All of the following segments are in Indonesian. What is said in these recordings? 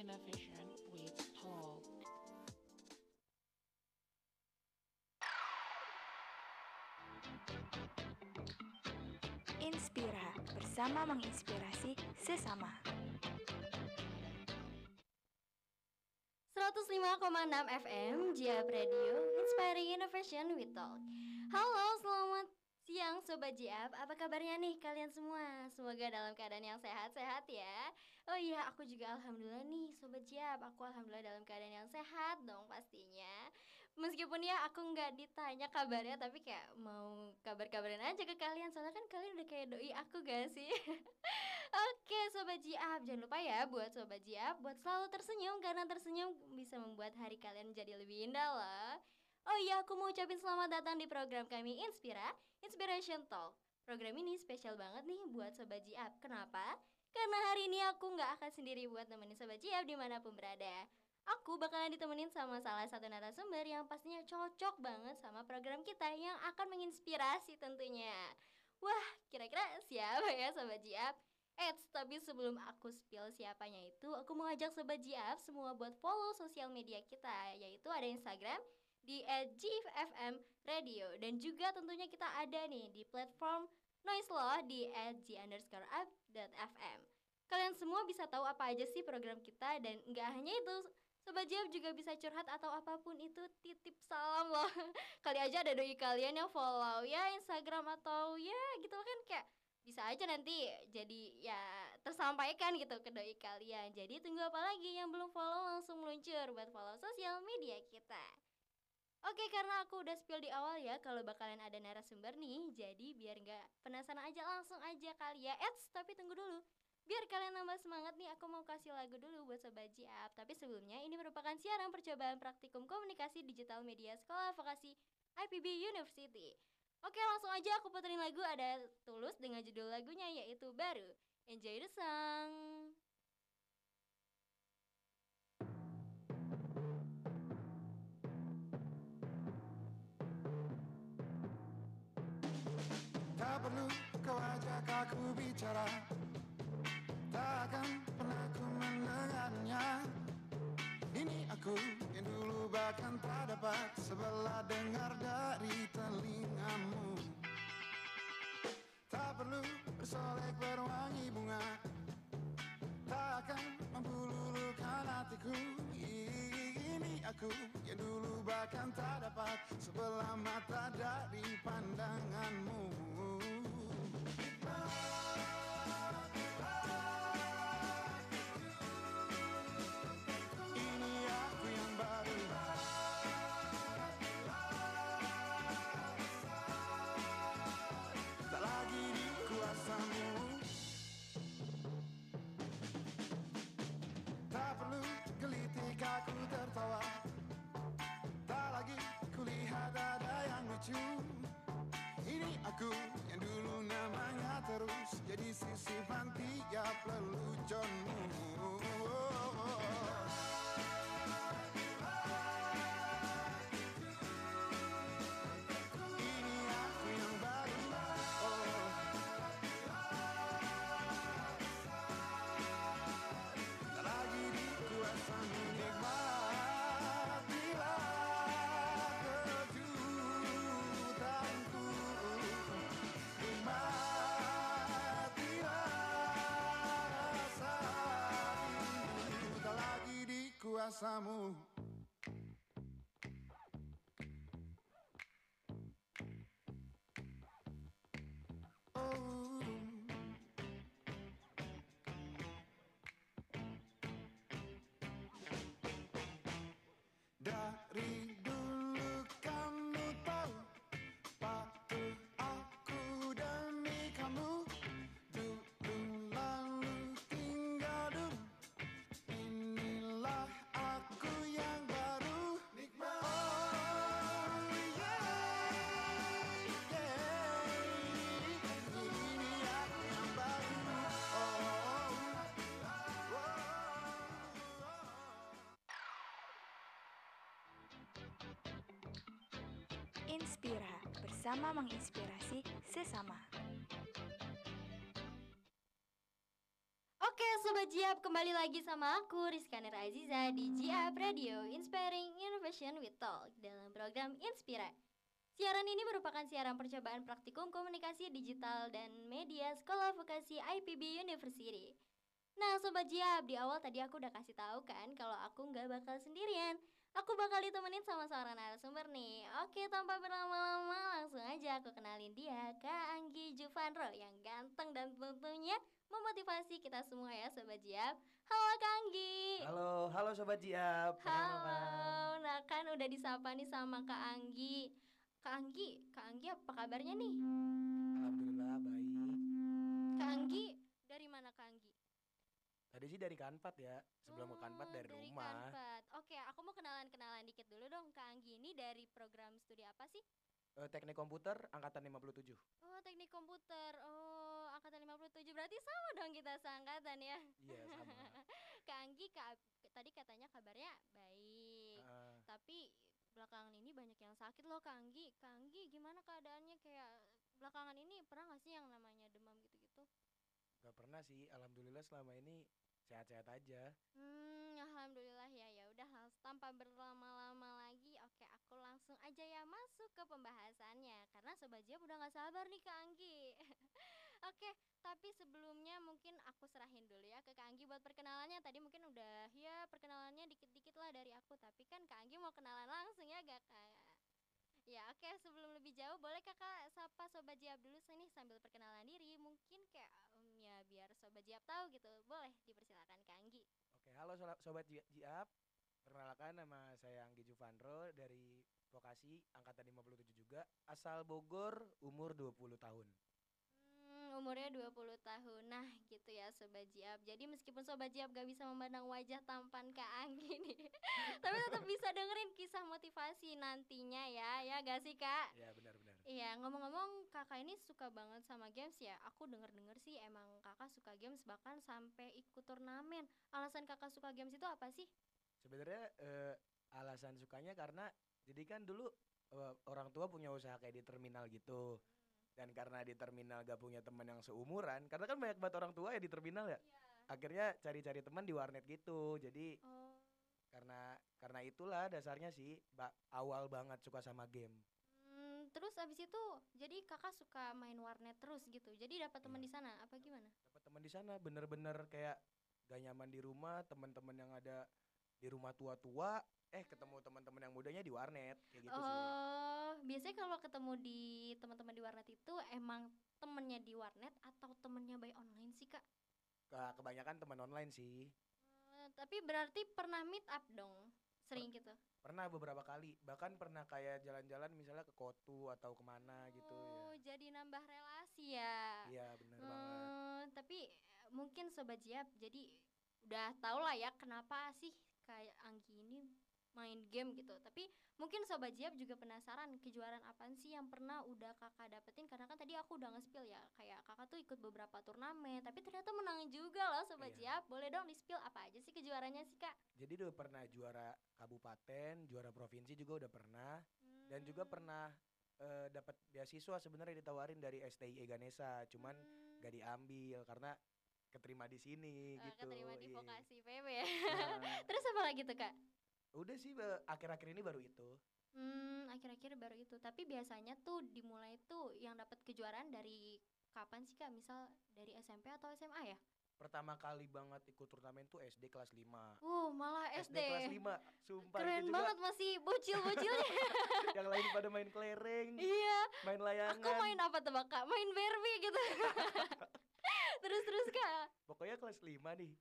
Innovation with Talk. Inspira, bersama menginspirasi sesama. 105,6 FM JIAP Radio, Inspiring Innovation with Talk. Halo, selamat siang Sobat JIAP, apa kabarnya nih kalian semua? Semoga dalam keadaan yang sehat-sehat ya. Oh iya, aku juga alhamdulillah nih Sobat JIAP, aku alhamdulillah dalam keadaan yang sehat dong pastinya. Meskipun ya aku nggak ditanya kabarnya, tapi kayak mau kabar-kabarin aja ke kalian, soalnya kan kalian udah kayak doi aku gak sih? Oke Sobat JIAP, jangan lupa ya buat Sobat JIAP, buat selalu tersenyum, karena tersenyum bisa membuat hari kalian jadi lebih indah loh. Oh iya, aku mau ucapin selamat datang di program kami Inspira, Inspiration Talk. Program ini spesial banget nih buat Sobat JIAP. Kenapa? Karena hari ini aku nggak akan sendiri buat nemenin Sobat JIAP dimanapun berada. Aku bakalan ditemenin sama salah satu narasumber yang pastinya cocok banget sama program kita, yang akan menginspirasi tentunya. Wah, kira-kira siapa ya Sobat JIAP? Tapi sebelum aku spill siapanya itu, aku mau ajak Sobat JIAP semua buat follow sosial media kita, yaitu ada Instagram di @JIFM Radio, dan juga tentunya kita ada nih di platform Noise Law di @J_up.fm. Kalian semua bisa tahu apa aja sih program kita, dan nggak hanya itu, Sobat JIAP juga bisa curhat atau apapun itu, titip salam loh. Kali aja ada doi kalian yang follow ya Instagram atau ya gitu kan, kayak bisa aja nanti jadi ya tersampaikan gitu ke doi kalian. Jadi tunggu apa lagi, yang belum follow langsung meluncur buat follow sosial media kita. Oke, karena aku udah spill di awal ya kalau bakalan ada narasumber nih, jadi biar nggak penasaran aja langsung aja kali ya. Tapi tunggu dulu, biar kalian nambah semangat nih, aku mau kasih lagu dulu buat Sobat JIAP. Tapi sebelumnya, ini merupakan siaran percobaan praktikum komunikasi digital media Sekolah Vokasi IPB University. Oke, langsung aja aku puterin lagu, ada Tulus dengan judul lagunya yaitu Baru. Enjoy the song. Tak perlu kau ajak aku bicara, tak akan pernah ku mendengarnya. Ini aku yang dulu bahkan tak dapat sebelah dengar dari telingamu. Tak perlu bersolek berwangi bunga, tak akan mampu luluhkan hatiku. Ini aku yang dulu bahkan tak dapat sebelah mata dari pandanganmu. Tertawa, tak lagi kulihat ada yang lucu. Ini aku yang dulu namanya terus jadi sisipan tiap leluconmu. Kamu dari dulu kamu tahu, patuh aku demi kamu. Dulu lalu tinggal dulu, inilah Inspira, bersama menginspirasi sesama. Oke, Sobat Sobat JIAP, kembali lagi sama aku Rizkandar Aziza di JIAP Radio Inspiring Innovation with Talk dalam program Inspira. Siaran ini merupakan siaran percobaan praktikum komunikasi digital dan media Sekolah Vokasi IPB University. Nah Sobat JIAP, di awal tadi aku udah kasih tahu kan kalau aku nggak bakal sendirian. Aku bakal ditemenin sama seorang narasumber nih. Oke, tanpa berlama-lama langsung aja aku kenalin dia, Kak Anggi Juvandro yang ganteng dan tentunya memotivasi kita semua ya Sobat JIAP. Halo Kak Anggi. Halo Sobat JIAP. Halo. Nah kan udah disapa nih sama Kak Anggi. Kak Anggi apa kabarnya nih? Alhamdulillah baik. Kak Anggi dari mana Kak Anggi? Tadi sih dari Kanpat ya, sebelum ke Kanpat dari rumah. Kanpat. Oke, aku mau kenalan dikit dulu dong. Kak Anggi ini dari program studi apa sih? Teknik komputer angkatan 57. Oh, teknik komputer. Oh, angkatan 57. Berarti sama dong kita seangkatan ya. Iya, sama. Kak Anggi, tadi katanya kabarnya baik. Tapi belakangan ini banyak yang sakit loh Kak Anggi. Kak Anggi gimana keadaannya, kayak belakangan ini pernah gak sih yang namanya demam gitu-gitu? Gak pernah sih, alhamdulillah selama ini sehat-sehat aja. Alhamdulillah ya, udah tanpa berlama-lama lagi. Oke, aku langsung aja ya masuk ke pembahasannya karena Sobat JIAP udah nggak sabar nih Kak Anggi. Oke, tapi sebelumnya mungkin aku serahin dulu ya ke Kak Anggi buat perkenalannya. Tadi mungkin udah ya perkenalannya dikit-dikit lah dari aku, tapi kan Kak Anggi mau kenalan langsung ya gak Kak? Ya oke, sebelum lebih jauh boleh Kakak sapa Sobat JIAP dulu sini sambil perkenalan diri. Mungkin kayak ya biar Sobat JIAP tahu gitu. Boleh dipersilakan Kak Anggi. Oke, halo Sobat JIAP. Perkenalkan, nama saya Anggi Juvandro dari Vokasi angkatan 57 juga, asal Bogor, umur 20 tahun. Umurnya 20 tahun. Nah, gitu ya Sobat JIAP. Jadi meskipun Sobat JIAP gak bisa memandang wajah tampan Kak Anggi nih, tapi tetap bisa dengerin kisah motivasi nantinya ya. Ya gak sih Kak? Ya benar-benar. Iya, ngomong-ngomong Kakak ini suka banget sama games ya. Aku denger-denger sih emang Kakak suka games, bahkan sampai ikut turnamen. Alasan Kakak suka games itu apa sih? Sebenarnya alasan sukanya karena jadi kan dulu orang tua punya usaha kayak di terminal gitu. Dan karena di terminal gak punya teman yang seumuran, karena kan banyak banget orang tua ya di terminal ya, akhirnya cari-cari teman di warnet gitu. Jadi karena itulah dasarnya sih awal banget suka sama game. Terus abis itu jadi Kakak suka main warnet terus gitu. Jadi dapat teman di sana apa gimana? Dapat teman di sana, bener-bener kayak gak nyaman di rumah, teman-teman yang ada di rumah tua-tua. Ketemu teman-teman yang mudanya di warnet kayak gitu sih. Oh, biasanya kalau ketemu di teman-teman di warnet itu emang temennya di warnet atau temennya by online sih Kak? Kebanyakan teman online sih. Tapi berarti pernah meet up dong? Sering gitu? Pernah beberapa kali, bahkan pernah kayak jalan-jalan misalnya ke Kotu atau kemana gitu ya. Oh, jadi nambah relasi ya. Iya, benar banget. Tapi mungkin Sobat JIAP jadi udah tau lah ya kenapa sih kayak Anggi ini main game gitu. Tapi mungkin Sobat JIAP juga penasaran kejuaraan apaan sih yang pernah udah Kakak dapetin, karena kan tadi aku udah nge-spill ya kayak Kakak tuh ikut beberapa turnamen tapi ternyata menang juga loh Sobat JIAP. Boleh dong di-spill apa aja sih kejuaranya sih Kak? Jadi udah pernah juara kabupaten, juara provinsi juga udah pernah, dan juga pernah dapat beasiswa sebenarnya, ditawarin dari STIE Ganesha cuman gak diambil karena keterima di sini gitu. Keterima di Vokasi IPB ya. Terus apa lagi tuh Kak? Udah sih, akhir-akhir ini baru itu. Akhir-akhir baru itu. Tapi biasanya tuh dimulai tuh yang dapat kejuaraan dari kapan sih Kak? Misal dari SMP atau SMA ya? Pertama kali banget ikut turnamen tuh SD kelas 5. Malah SD kelas 5. Sumpah keren itu juga banget, masih bocil-bocilnya. Yang lain pada main kelereng. Iya. Main layangan. Aku main apa tebak Kak? Main Barbie gitu. Terus Kak. Pokoknya kelas 5 nih.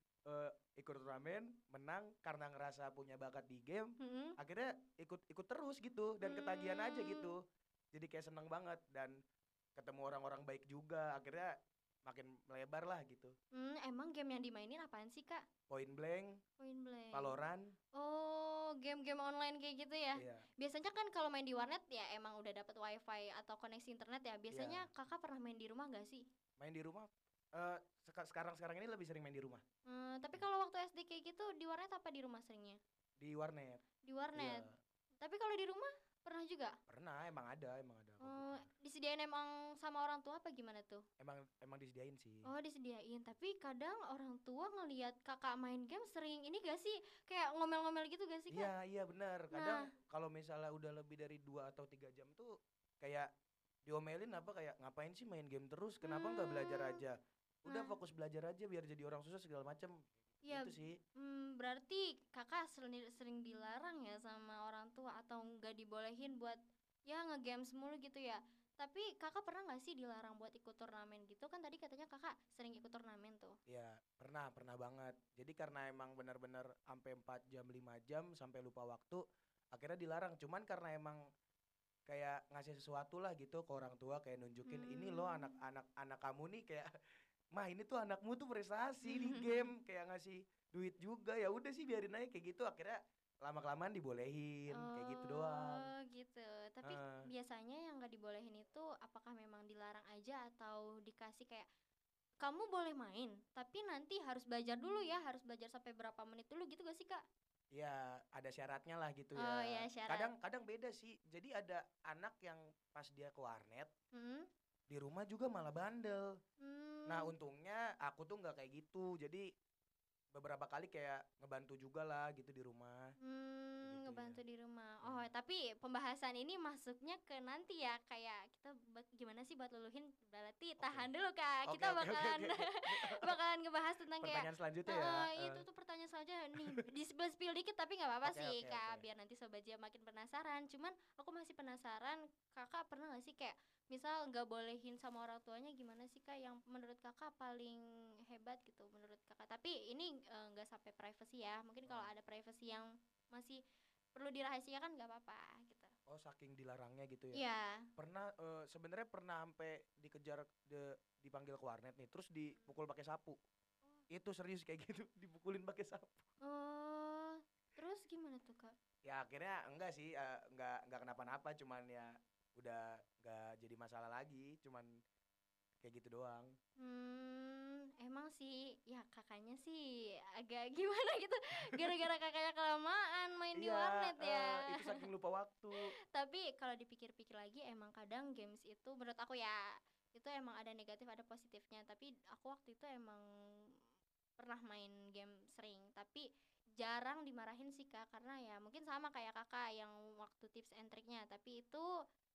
Ikut turnamen, menang karena ngerasa punya bakat di game, akhirnya ikut terus gitu dan ketagihan aja gitu. Jadi kayak seneng banget dan ketemu orang-orang baik juga, akhirnya makin melebar lah gitu. Emang game yang dimainin apaan sih Kak? Point Blank, Valorant. Oh, game-game online kayak gitu ya. Iya. Biasanya kan kalau main di warnet ya emang udah dapet wifi atau koneksi internet ya. Biasanya Kakak pernah main di rumah gak sih? Main di rumah? Sekarang ini lebih sering main di rumah. Tapi kalau waktu SD kayak gitu di warnet apa di rumah seringnya? Di warnet. Tapi kalau di rumah pernah juga? Pernah, emang ada komputer. Di Disediain emang sama orang tua apa gimana tuh? Emang disediain sih. Oh, disediain. Tapi kadang orang tua ngelihat kakak main game sering ini gak sih? Kayak ngomel-ngomel gitu gak sih, Kak? Iya, benar. Kadang kalau misalnya udah lebih dari 2 atau 3 jam tuh kayak diomelin apa kayak ngapain sih main game terus? Kenapa nggak belajar aja? Udah fokus belajar aja biar jadi orang susah segala macam. Ya, itu sih. Berarti kakak sering dilarang ya sama orang tua atau nggak dibolehin buat ya nge-games mulu gitu ya. Tapi kakak pernah nggak sih dilarang buat ikut turnamen gitu? Kan tadi katanya kakak sering ikut turnamen tuh. Iya, pernah banget. Jadi karena emang benar-benar sampai 4 jam, 5 jam sampai lupa waktu, akhirnya dilarang. Cuman karena emang kayak ngasih sesuatu lah gitu ke orang tua, kayak nunjukin ini loh anak kamu nih kayak mah ini tuh anakmu tuh prestasi di game, kayak ngasih duit juga. Ya udah sih biarin aja kayak gitu, akhirnya lama-kelamaan dibolehin kayak gitu doang. Oh gitu. Tapi biasanya yang nggak dibolehin itu apakah memang dilarang aja atau dikasih kayak kamu boleh main tapi nanti harus belajar dulu ya, harus belajar sampai berapa menit dulu gitu gak sih, Kak? Ya ada syaratnya lah gitu. Oh, ya syarat. Kadang beda sih. Jadi ada anak yang pas dia ke warnet di rumah juga malah bandel. Nah untungnya aku tuh nggak kayak gitu, jadi beberapa kali kayak ngebantu juga lah gitu di rumah. Ngebantu ya. Di rumah. Oh tapi pembahasan ini masuknya ke nanti ya, kayak kita gimana sih buat luluhin, berarti tahan dulu Kak. Kita bakalan ngebahas tentang pertanyaan kayak selanjutnya ya. Itu tuh pertanyaan selanjutnya nih di spill dikit tapi nggak apa-apa sih, Kak. Biar nanti Sobat JIAP makin penasaran. Cuman aku masih penasaran, Kakak pernah nggak sih kayak misal nggak bolehin sama orang tuanya, gimana sih Kak yang menurut Kakak paling hebat gitu menurut Kakak? Tapi ini nggak sampai privacy ya, mungkin kalau ada privacy yang masih perlu dirahasiakan nggak apa-apa gitu. Oh saking dilarangnya gitu ya? Iya. Pernah sebenarnya pernah sampai dikejar, dipanggil ke warnet nih, terus dipukul pakai sapu. Itu serius kayak gitu, dipukulin pakai sapu. Oh terus gimana tuh Kak? Ya akhirnya enggak sih, enggak kenapa-napa, cuman ya udah nggak jadi masalah lagi, cuman kayak gitu doang. Emang sih ya kakaknya sih agak gimana gitu, gara-gara kakaknya kelamaan main di warnet ya. Itu saking lupa waktu. Tapi kalau dipikir-pikir lagi emang kadang games itu menurut aku ya itu emang ada negatif ada positifnya. Tapi aku waktu itu emang pernah main game sering, tapi jarang dimarahin sih Kak, karena ya mungkin sama kayak kakak yang waktu tips and triknya, tapi itu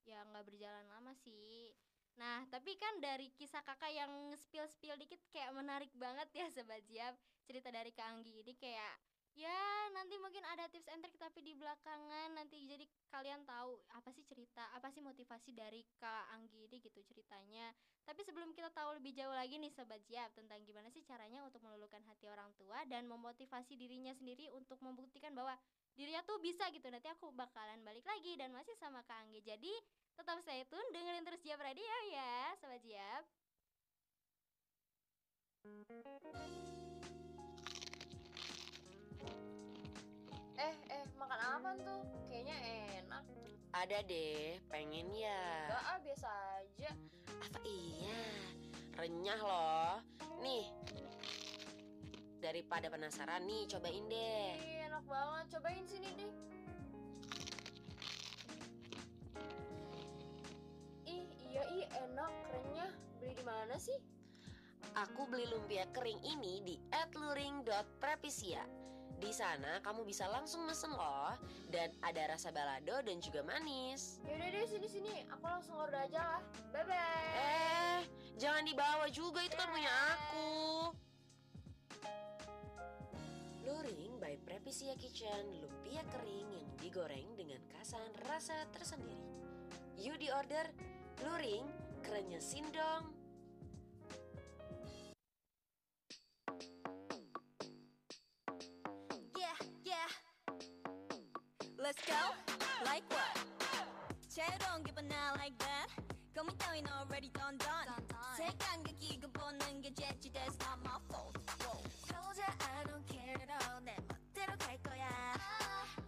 ya nggak berjalan lama sih. Nah tapi kan dari kisah kakak yang spill-spill dikit kayak menarik banget ya Sobat JIAP. Cerita dari Kak Anggi ini kayak ya nanti mungkin ada tips and trick tapi di belakangan, nanti jadi kalian tahu apa sih cerita, apa sih motivasi dari Kak Anggi ini gitu ceritanya. Tapi sebelum kita tahu lebih jauh lagi nih Sobat JIAP tentang gimana sih caranya untuk meluluhkan hati orang tua dan memotivasi dirinya sendiri untuk membuktikan bahwa dirinya tuh bisa gitu, nanti aku bakalan balik lagi dan masih sama Kak Anggi. Jadi tetap stay tune, dengerin terus JIAP Radio ya Sobat JIAP. Makan apaan tuh? Kayaknya enak. Ada deh, pengen ya. Enggak ah, biasa aja. Apa iya? Renyah loh. Nih, daripada penasaran nih, cobain deh. Ih, enak banget, cobain sini deh. Ih, iya enak, renyah. Beli di mana sih? Aku beli lumpia kering ini di @luring.prepisia. Di sana kamu bisa langsung mesen loh, dan ada rasa balado dan juga manis. Yaudah deh, sini, aku langsung order aja lah. Bye bye. Jangan dibawa juga, itu kan punya aku. Luring by Prepisia Kitchen, lumpia kering yang digoreng dengan kasan rasa tersendiri. You di order, luring, kerennya sindong. Yeah, let's go, like what? Don't give a night like that. Coming down already done. 세간 그 기금 보는 게 재치, that's not my fault. 도저히 I don't care at all. 내 멋대로 갈 거야.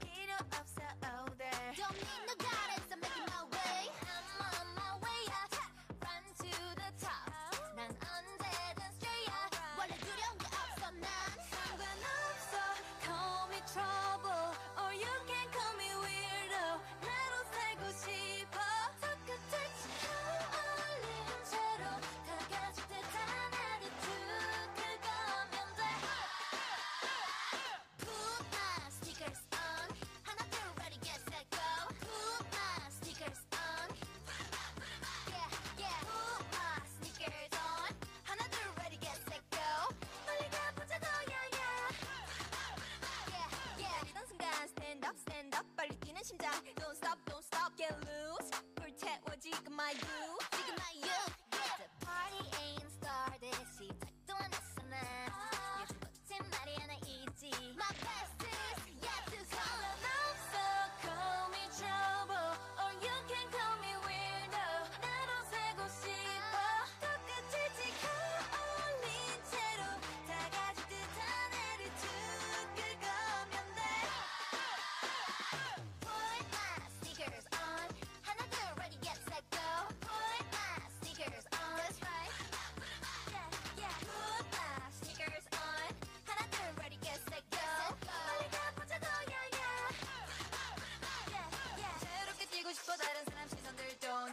필요 없어 older. Don't need no guidance, I'm making my way. I'm on my way up, run to the top. 난 언제든 straight up. 원래 두려운 게 없어 난. 상관없어, call me trouble or you can call me weirdo. 나로 살고 싶어. Talk a touch.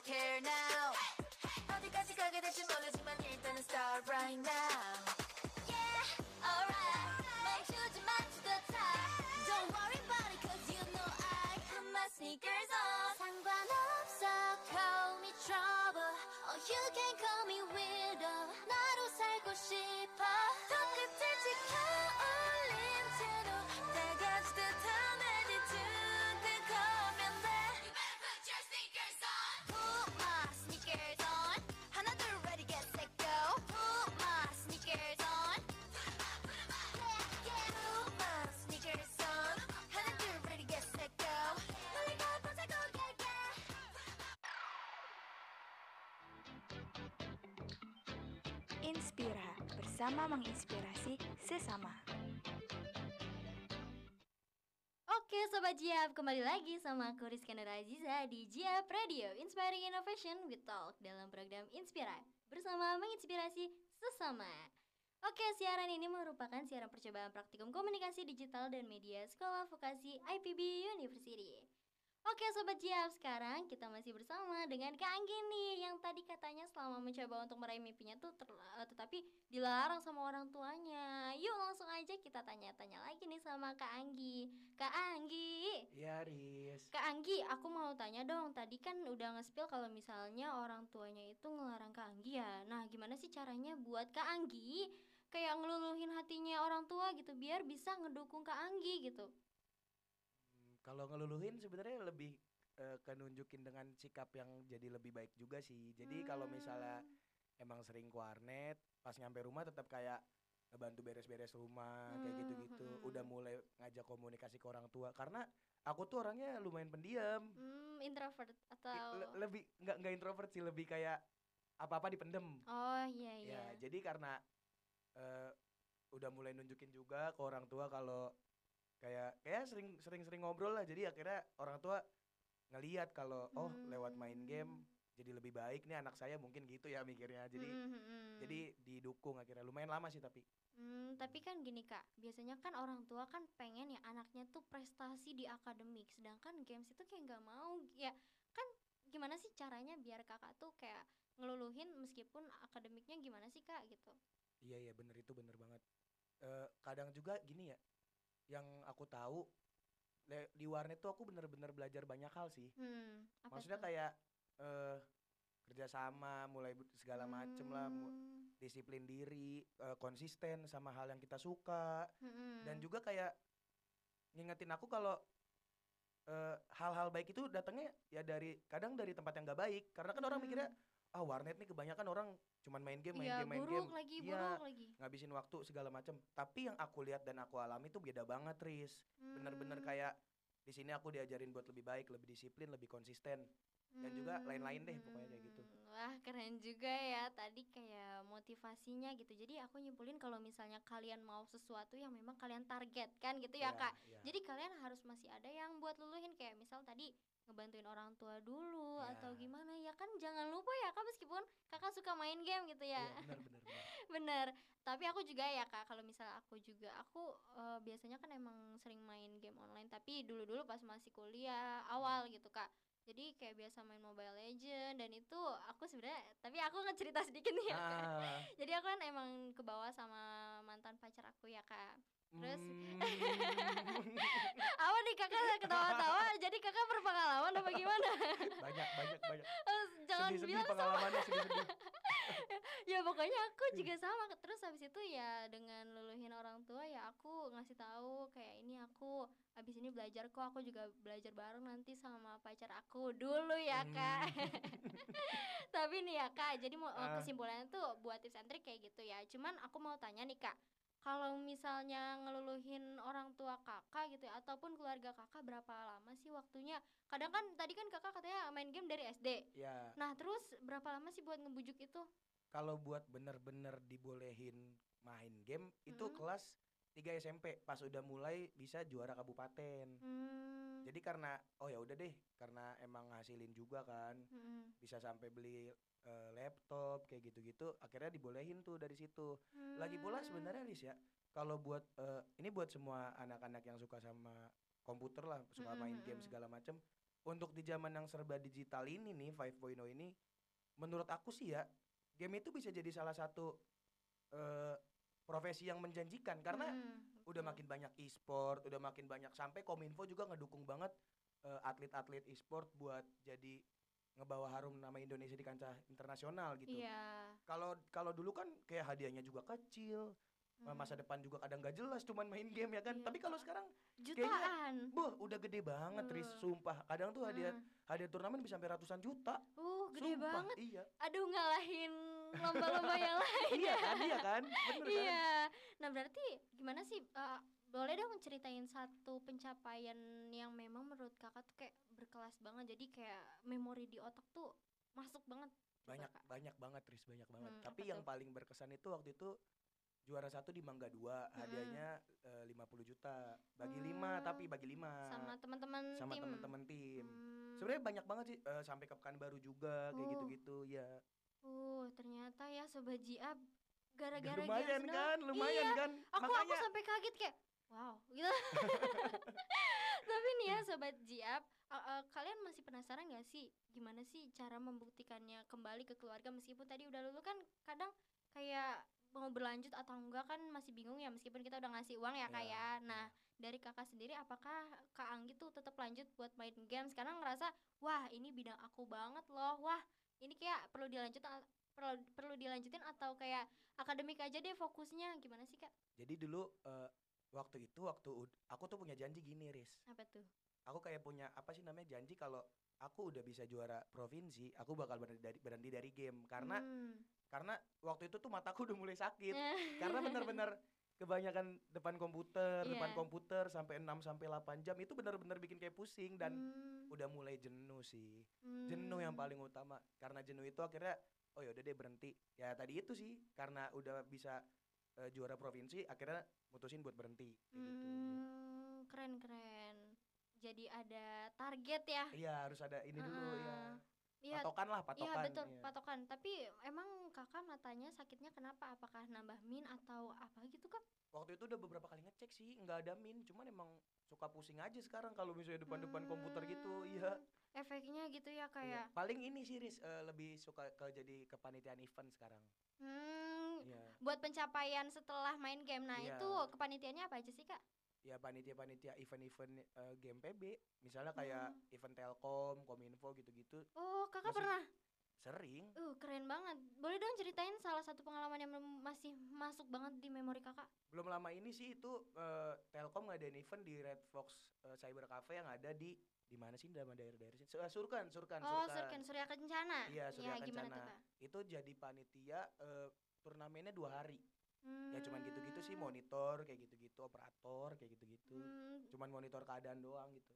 care now. 어디까지 가게 될지 모르지만 일단은 start right now. Yeah, alright. Might choose my to the top. Don't worry about it, cause you know I have my sneakers on. 상관없어, call me trouble. Oh, you can call me widow. 나로 살고 싶어. 더 끝을 지켜올린 채로 다 같이 듯한 attitude. 그거면 돼. You better put your sneakers on. Put my sneakers on. 하나 둘 ready get set go. Put my sneakers on. Put 'em on, put 'em on. Yeah, yeah. Put my sneakers on. 하나 둘 ready get set go. 빨리 가 보자고 yeah yeah. Inspira bersama menginspirasi sesama. Oke Sobat JIAP, kembali lagi sama aku Rizkandar Aziza di JIAP Radio Inspiring Innovation with Talk dalam program Inspira bersama menginspirasi sesama. Oke, siaran ini merupakan siaran percobaan praktikum komunikasi digital dan media Sekolah Vokasi IPB University. Oke Sobat JIAP, sekarang kita masih bersama dengan Kak Anggi nih, yang tadi katanya selama mencoba untuk meraih mimpinya tuh tetapi dilarang sama orang tuanya. Yuk langsung aja kita tanya-tanya lagi nih sama Kak Anggi. Kak Anggi. Iya Riz. Kak Anggi, aku mau tanya dong, tadi kan udah nge-spill kalau misalnya orang tuanya itu ngelarang Kak Anggi ya. Nah gimana sih caranya buat Kak Anggi kayak ngeluluhin hatinya orang tua gitu biar bisa ngedukung Kak Anggi gitu? Kalau ngeluluhin sebenarnya lebih nunjukin dengan sikap yang jadi lebih baik juga sih. Jadi kalau misalnya emang sering ke warnet, pas nyampe rumah tetap kayak bantu beres-beres rumah kayak gitu-gitu. Udah mulai ngajak komunikasi ke orang tua karena aku tuh orangnya lumayan pendiam. Introvert atau lebih nggak introvert sih, lebih kayak apa-apa dipendem. Oh iya iya. Ya, jadi karena udah mulai nunjukin juga ke orang tua kalau kayak sering-sering ngobrol lah, jadi akhirnya orang tua ngelihat kalau oh lewat main game jadi lebih baik nih anak saya, mungkin gitu ya mikirnya. Jadi jadi didukung akhirnya, lumayan lama sih tapi. Tapi kan gini Kak, biasanya kan orang tua kan pengen ya anaknya tuh prestasi di akademik, sedangkan games itu kayak nggak mau ya kan. Gimana sih caranya biar Kakak tuh kayak ngeluluhin meskipun akademiknya gimana sih Kak gitu? Iya bener, itu bener banget. Kadang juga gini ya, yang aku tahu di warnet tuh aku bener-bener belajar banyak hal sih. Maksudnya itu? Kayak kerjasama, mulai segala macem lah, disiplin diri, konsisten sama hal yang kita suka, dan juga kayak ngingetin aku kalau hal-hal baik itu datangnya ya kadang dari tempat yang gak baik. Karena kan orang mikirnya warnet nih kebanyakan orang cuman main game, ngabisin waktu segala macam. Tapi yang aku lihat dan aku alami tuh beda banget, Riz. Bener-bener kayak di sini aku diajarin buat lebih baik, lebih disiplin, lebih konsisten, dan juga lain-lain deh pokoknya kayak gitu. Wah keren juga ya tadi kayak motivasinya gitu. Jadi aku nyimpulin kalau misalnya kalian mau sesuatu yang memang kalian targetkan gitu ya Kak. Jadi kalian harus masih ada yang buat luluhin, kayak misal tadi ngebantuin orang tua dulu atau gimana ya kan. Jangan lupa ya Kak, meskipun Kakak suka main game gitu ya. Benar. Benar. Tapi aku juga ya Kak, kalau misalnya aku biasanya kan emang sering main game online, tapi dulu-dulu pas masih kuliah awal gitu Kak. Jadi kayak biasa main Mobile Legends, dan itu aku sebenarnya, tapi aku ngecerita sedikit nih ya Kak. Jadi aku kan emang kebawa sama mantan pacar aku ya Kak. Terus apa nih Kakak ketawa-tawa? Jadi Kakak berpengalaman apa gimana? Banyak. Jangan bilang pengalamannya sedih-sedih. Ya pokoknya aku juga sama. Terus habis itu ya dengan luluhin orang tua ya aku ngasih tahu kayak ini aku habis ini belajar kok, aku juga belajar bareng nanti sama pacar aku dulu ya Kak. Tapi nih ya Kak, jadi kesimpulannya tuh buat tips and trick kayak gitu ya. Cuman aku mau tanya nih Kak, kalau misalnya ngeluluhin orang tua Kakak gitu ya, ataupun keluarga Kakak, berapa lama sih waktunya? Kadang kan tadi kan Kakak katanya main game dari SD. Ya. Nah terus berapa lama sih buat ngebujuk itu? Kalau buat bener-bener dibolehin main game itu kelas 3 SMP, pas udah mulai bisa juara kabupaten. Jadi karena oh ya udah deh, karena emang ngasilin juga kan, bisa sampai beli laptop kayak gitu-gitu, akhirnya dibolehin tuh dari situ. Lagi pula sebenarnya Riz ya, kalau buat ini buat semua anak-anak yang suka sama komputer lah, suka main game segala macem, untuk di zaman yang serba digital ini nih, 5.0 ini, menurut aku sih ya, game itu bisa jadi salah satu profesi yang menjanjikan. Karena udah makin banyak e-sport, udah makin banyak, sampai Kominfo juga ngedukung banget atlet-atlet e-sport buat jadi ngebawa harum nama Indonesia di kancah internasional gitu. Kalau dulu kan kayak hadiahnya juga kecil, masa depan juga kadang gak jelas, cuman main game ya kan. Tapi kalau sekarang jutaan, kayaknya, udah gede banget, Riz, sumpah. Kadang tuh hadiah turnamen bisa sampai ratusan juta. Gede sumpah, banget. Iya. Aduh, ngalahin lomba-lomba yang lain. Iya kan? Bener kan? Iya. Nah, berarti gimana sih, boleh dong ceritain satu pencapaian yang memang menurut kakak tuh kayak berkelas banget. Jadi kayak memori di otak tuh masuk banget. Banyak banget, Riz. Tapi yang paling berkesan itu waktu itu juara satu di Mangga Dua, hadiahnya 50 juta. Bagi lima. Sama teman-teman tim. Sebenarnya banyak banget sih, sampai ke Pekanbaru juga, kayak gitu-gitu ya. Ternyata ya Sobat JIAP, gara-gara lumayan kan, lumayan kan. Aku sampai kaget kayak, wow, gitu. Tapi nih ya Sobat JIAP, kalian masih penasaran gak sih gimana sih cara membuktikannya kembali ke keluarga, meskipun tadi udah lulu kan kadang kayak mau berlanjut atau enggak kan masih bingung ya, meskipun kita udah ngasih uang ya Kak ya. Nah, dari kakak sendiri apakah Kak Anggi tuh tetap lanjut buat main game? Sekarang ngerasa, wah ini bidang aku banget loh, wah ini kayak perlu dilanjutin atau kayak akademik aja deh fokusnya, gimana sih Kak? Jadi dulu waktu itu aku tuh punya janji gini, Riz. Apa tuh? Aku kayak punya janji kalau aku udah bisa juara provinsi, aku bakal berhenti dari game karena waktu itu tuh mataku udah mulai sakit. Karena benar-benar kebanyakan depan komputer sampai 6 sampai 8 jam itu benar-benar bikin kayak pusing dan udah mulai jenuh sih. Jenuh yang paling utama. Karena jenuh itu akhirnya oh ya udah deh berhenti. Ya tadi itu sih, karena udah bisa juara provinsi akhirnya mutusin buat berhenti kayak gitu. Keren. Jadi ada target ya. Iya, harus ada ini dulu ya. Patokan. Iya betul, patokan. Tapi emang kakak matanya sakitnya kenapa? Apakah nambah min atau apa gitu Kak? Waktu itu udah beberapa kali ngecek sih, nggak ada min. Cuman emang suka pusing aja sekarang kalau misalnya depan-depan komputer gitu, iya. Efeknya gitu ya kayak. Iya. Paling ini sih Riz, lebih suka jadi kepanitiaan event sekarang. Iya. Buat pencapaian setelah main game. Nah iya. Itu kepanitiaannya apa aja sih Kak? Ya panitia-panitia event-event game PB, misalnya kayak event Telkom, Kominfo gitu-gitu. Kakak pernah? Sering. Keren banget. Boleh dong ceritain salah satu pengalaman yang masih masuk banget di memori kakak? Belum lama ini sih itu Telkom ngadain event di Red Fox Cyber Cafe yang ada di mana sih, dalam daerah-daerah sini? Surkan. Surkan, Suryakencana. Iya, Suryakencana. Itu jadi panitia turnamennya 2 hari. Ya cuman gitu-gitu sih, monitor kayak gitu-gitu, operator kayak gitu-gitu. Cuman monitor keadaan doang gitu.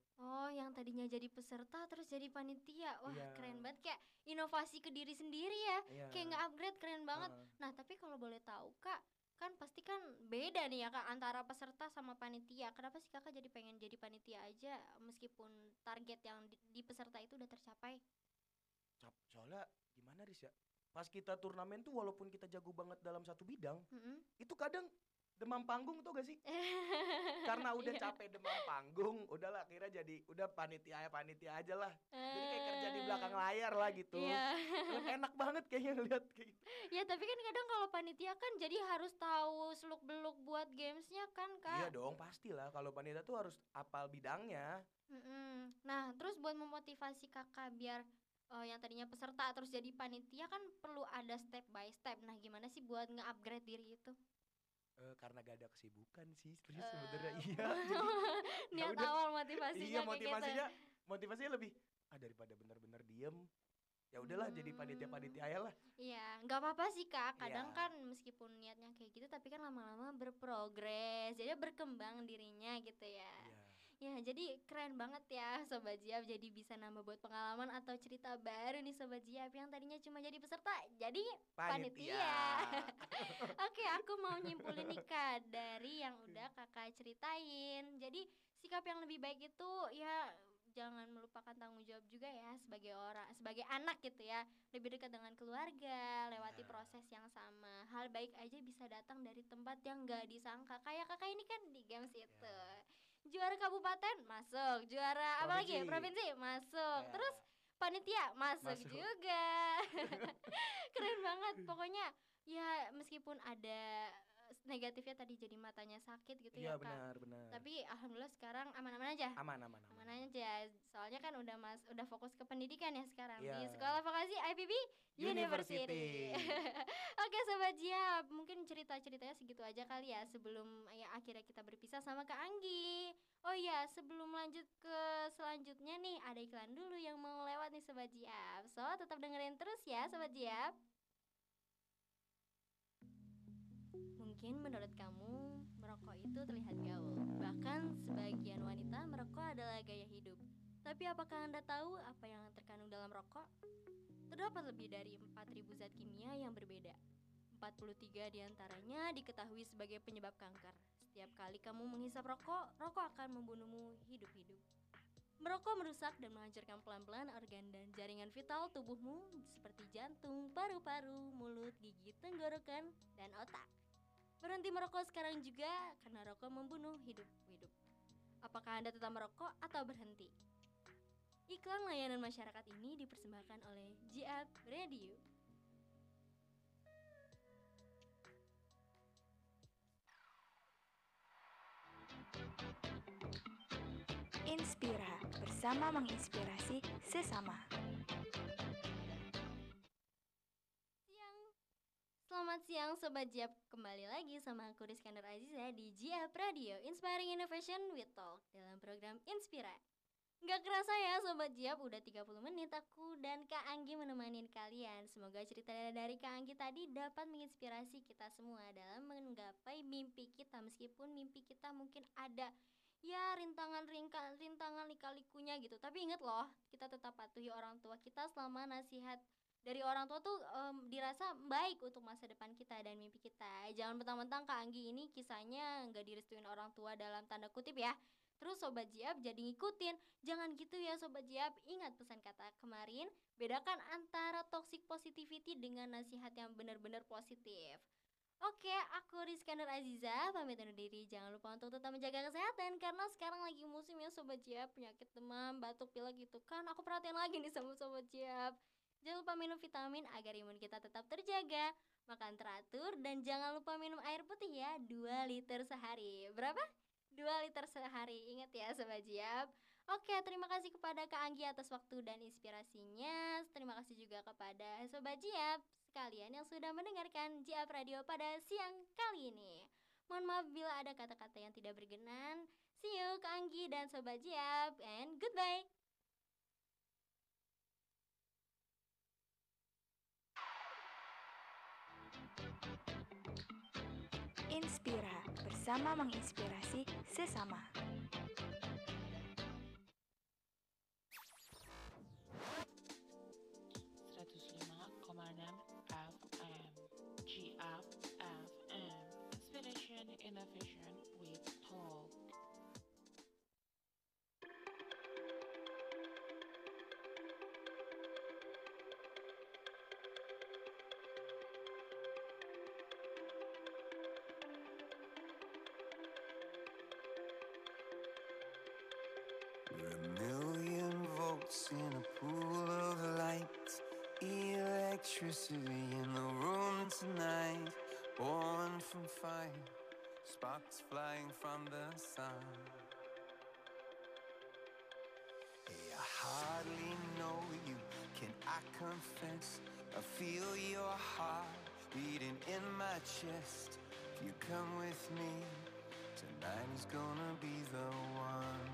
Yang tadinya jadi peserta terus jadi panitia. Wah keren banget, kayak inovasi ke diri sendiri ya. Kayak nge-upgrade, keren banget. Nah tapi kalau boleh tahu Kak, kan pasti kan beda nih ya Kak antara peserta sama panitia. Kenapa sih kakak jadi pengen jadi panitia aja meskipun target yang di peserta itu udah tercapai? Soalnya gimana Riz ya, pas kita turnamen tuh walaupun kita jago banget dalam satu bidang, itu kadang demam panggung tau gak sih? Karena udah capek demam panggung, udahlah akhirnya jadi udah panitia aja lah. Jadi kayak kerja di belakang layar lah gitu. Enak banget kayaknya ngeliat kayak gitu. Ya tapi kan kadang kalau panitia kan jadi harus tahu seluk-beluk buat gamesnya kan Kak? Iya dong, pastilah kalau panitia tuh harus apal bidangnya. Nah terus buat memotivasi kakak biar yang tadinya peserta terus jadi panitia kan perlu ada step by step. Nah gimana sih buat nge-upgrade diri itu? Karena gak ada kesibukan sih sebenarnya. Niat yaudah, awal motivasinya. Iya motivasinya lebih daripada benar-benar diem, ya udahlah jadi panitia ayalah. Iya, nggak apa-apa sih Kak. Kadang kan meskipun niatnya kayak gitu, tapi kan lama-lama berprogres, jadi berkembang dirinya gitu ya. Ya jadi keren banget ya Sobat JIAP, jadi bisa nambah buat pengalaman atau cerita baru nih Sobat JIAP yang tadinya cuma jadi peserta jadi panitia. Oke, aku mau nyimpulin nih Kak dari yang udah kakak ceritain. Jadi sikap yang lebih baik itu ya jangan melupakan tanggung jawab juga ya sebagai anak gitu ya, lebih dekat dengan keluarga, lewati proses yang sama. Hal baik aja bisa datang dari tempat yang gak disangka, kayak kakak ini kan di games itu. juara kabupaten masuk, juara apa lagi provinsi masuk, terus panitia masuk juga. Keren banget pokoknya ya, meskipun ada negatifnya tadi jadi matanya sakit gitu ya, ya benar, Kak. Benar. Tapi alhamdulillah sekarang aman-aman aja. Aman-aman aja. Soalnya kan udah udah fokus ke pendidikan ya sekarang di Sekolah Vokasi IPB University. Oke, Sobat Jiap, mungkin cerita-ceritanya segitu aja kali ya sebelum ya akhirnya kita berpisah sama Kak Anggi. Oh iya, sebelum lanjut ke selanjutnya nih ada iklan dulu yang mau lewat nih Sobat Jiap. So, tetap dengerin terus ya Sobat Jiap. Mungkin menurut kamu, merokok itu terlihat gaul. Bahkan sebagian wanita merokok adalah gaya hidup. Tapi apakah Anda tahu apa yang terkandung dalam rokok? Terdapat lebih dari 4.000 zat kimia yang berbeda. 43 diantaranya diketahui sebagai penyebab kanker. Setiap kali kamu menghisap rokok, rokok akan membunuhmu hidup-hidup. Merokok merusak dan menghancurkan pelan-pelan organ dan jaringan vital tubuhmu seperti jantung, paru-paru, mulut, gigi, tenggorokan, dan otak. Berhenti merokok sekarang juga karena rokok membunuh hidup-hidup. Apakah Anda tetap merokok atau berhenti? Iklan layanan masyarakat ini dipersembahkan oleh JIAP Radio. Inspira, bersama menginspirasi sesama. Selamat siang Sobat JIAP, kembali lagi sama aku Rizkandar Aziza di JIAP Radio Inspiring Innovation with Talk dalam program Inspira. Nggak kerasa ya Sobat JIAP, udah 30 menit aku dan Kak Anggi menemani kalian. Semoga cerita dari Kak Anggi tadi dapat menginspirasi kita semua dalam menggapai mimpi kita. Meskipun mimpi kita mungkin ada ya rintangan lika-likunya gitu, tapi ingat loh, kita tetap patuhi orang tua kita selama nasihat dari orang tua tuh dirasa baik untuk masa depan kita dan mimpi kita. Jangan mentang-mentang Kak Anggi ini kisahnya nggak direstuin orang tua dalam tanda kutip ya, terus Sobat JIAP jadi ngikutin. Jangan gitu ya Sobat JIAP. Ingat pesan kata kemarin, bedakan antara toxic positivity dengan nasihat yang benar-benar positif. Oke, aku Rizkandar Aziza pamit undur diri. Jangan lupa untuk tetap menjaga kesehatan karena sekarang lagi musimnya Sobat JIAP penyakit demam, batuk, pilek gitu kan. Aku perhatiin lagi nih sama Sobat JIAP. Jangan lupa minum vitamin agar imun kita tetap terjaga. Makan teratur dan jangan lupa minum air putih ya, 2 liter sehari. Berapa? 2 liter sehari. Ingat ya Sobat JIAP. Oke, terima kasih kepada Kak Anggi atas waktu dan inspirasinya. Terima kasih juga kepada Sobat JIAP sekalian yang sudah mendengarkan JIAP Radio pada siang kali ini. Mohon maaf bila ada kata-kata yang tidak berkenan. See you Kak Anggi dan Sobat JIAP, and goodbye. Inspira, bersama menginspirasi sesama. FM JIAP FM Inspiration Innovation with Talk. We're a million volts in a pool of light, electricity in the room tonight, born from fire, sparks flying from the sun. Hey, I hardly know you, can I confess? I feel your heart beating in my chest. If you come with me, tonight is gonna be the one.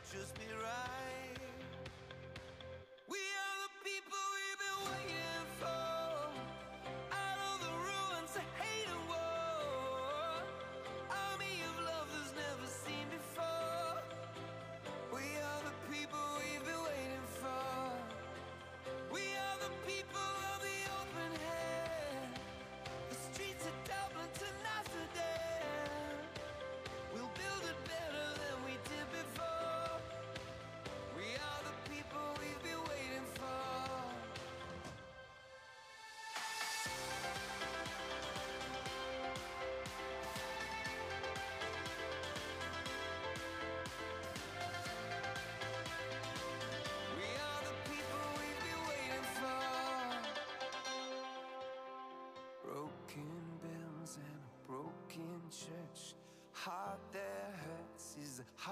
just be right. We are the people we've been waiting for, out of the ruins of hate and war. Army of lovers never seen before. We are the people we've been waiting for. We are the people of the open hand. The streets of Dublin to Notre Dame. We'll build a hot their heads is hot.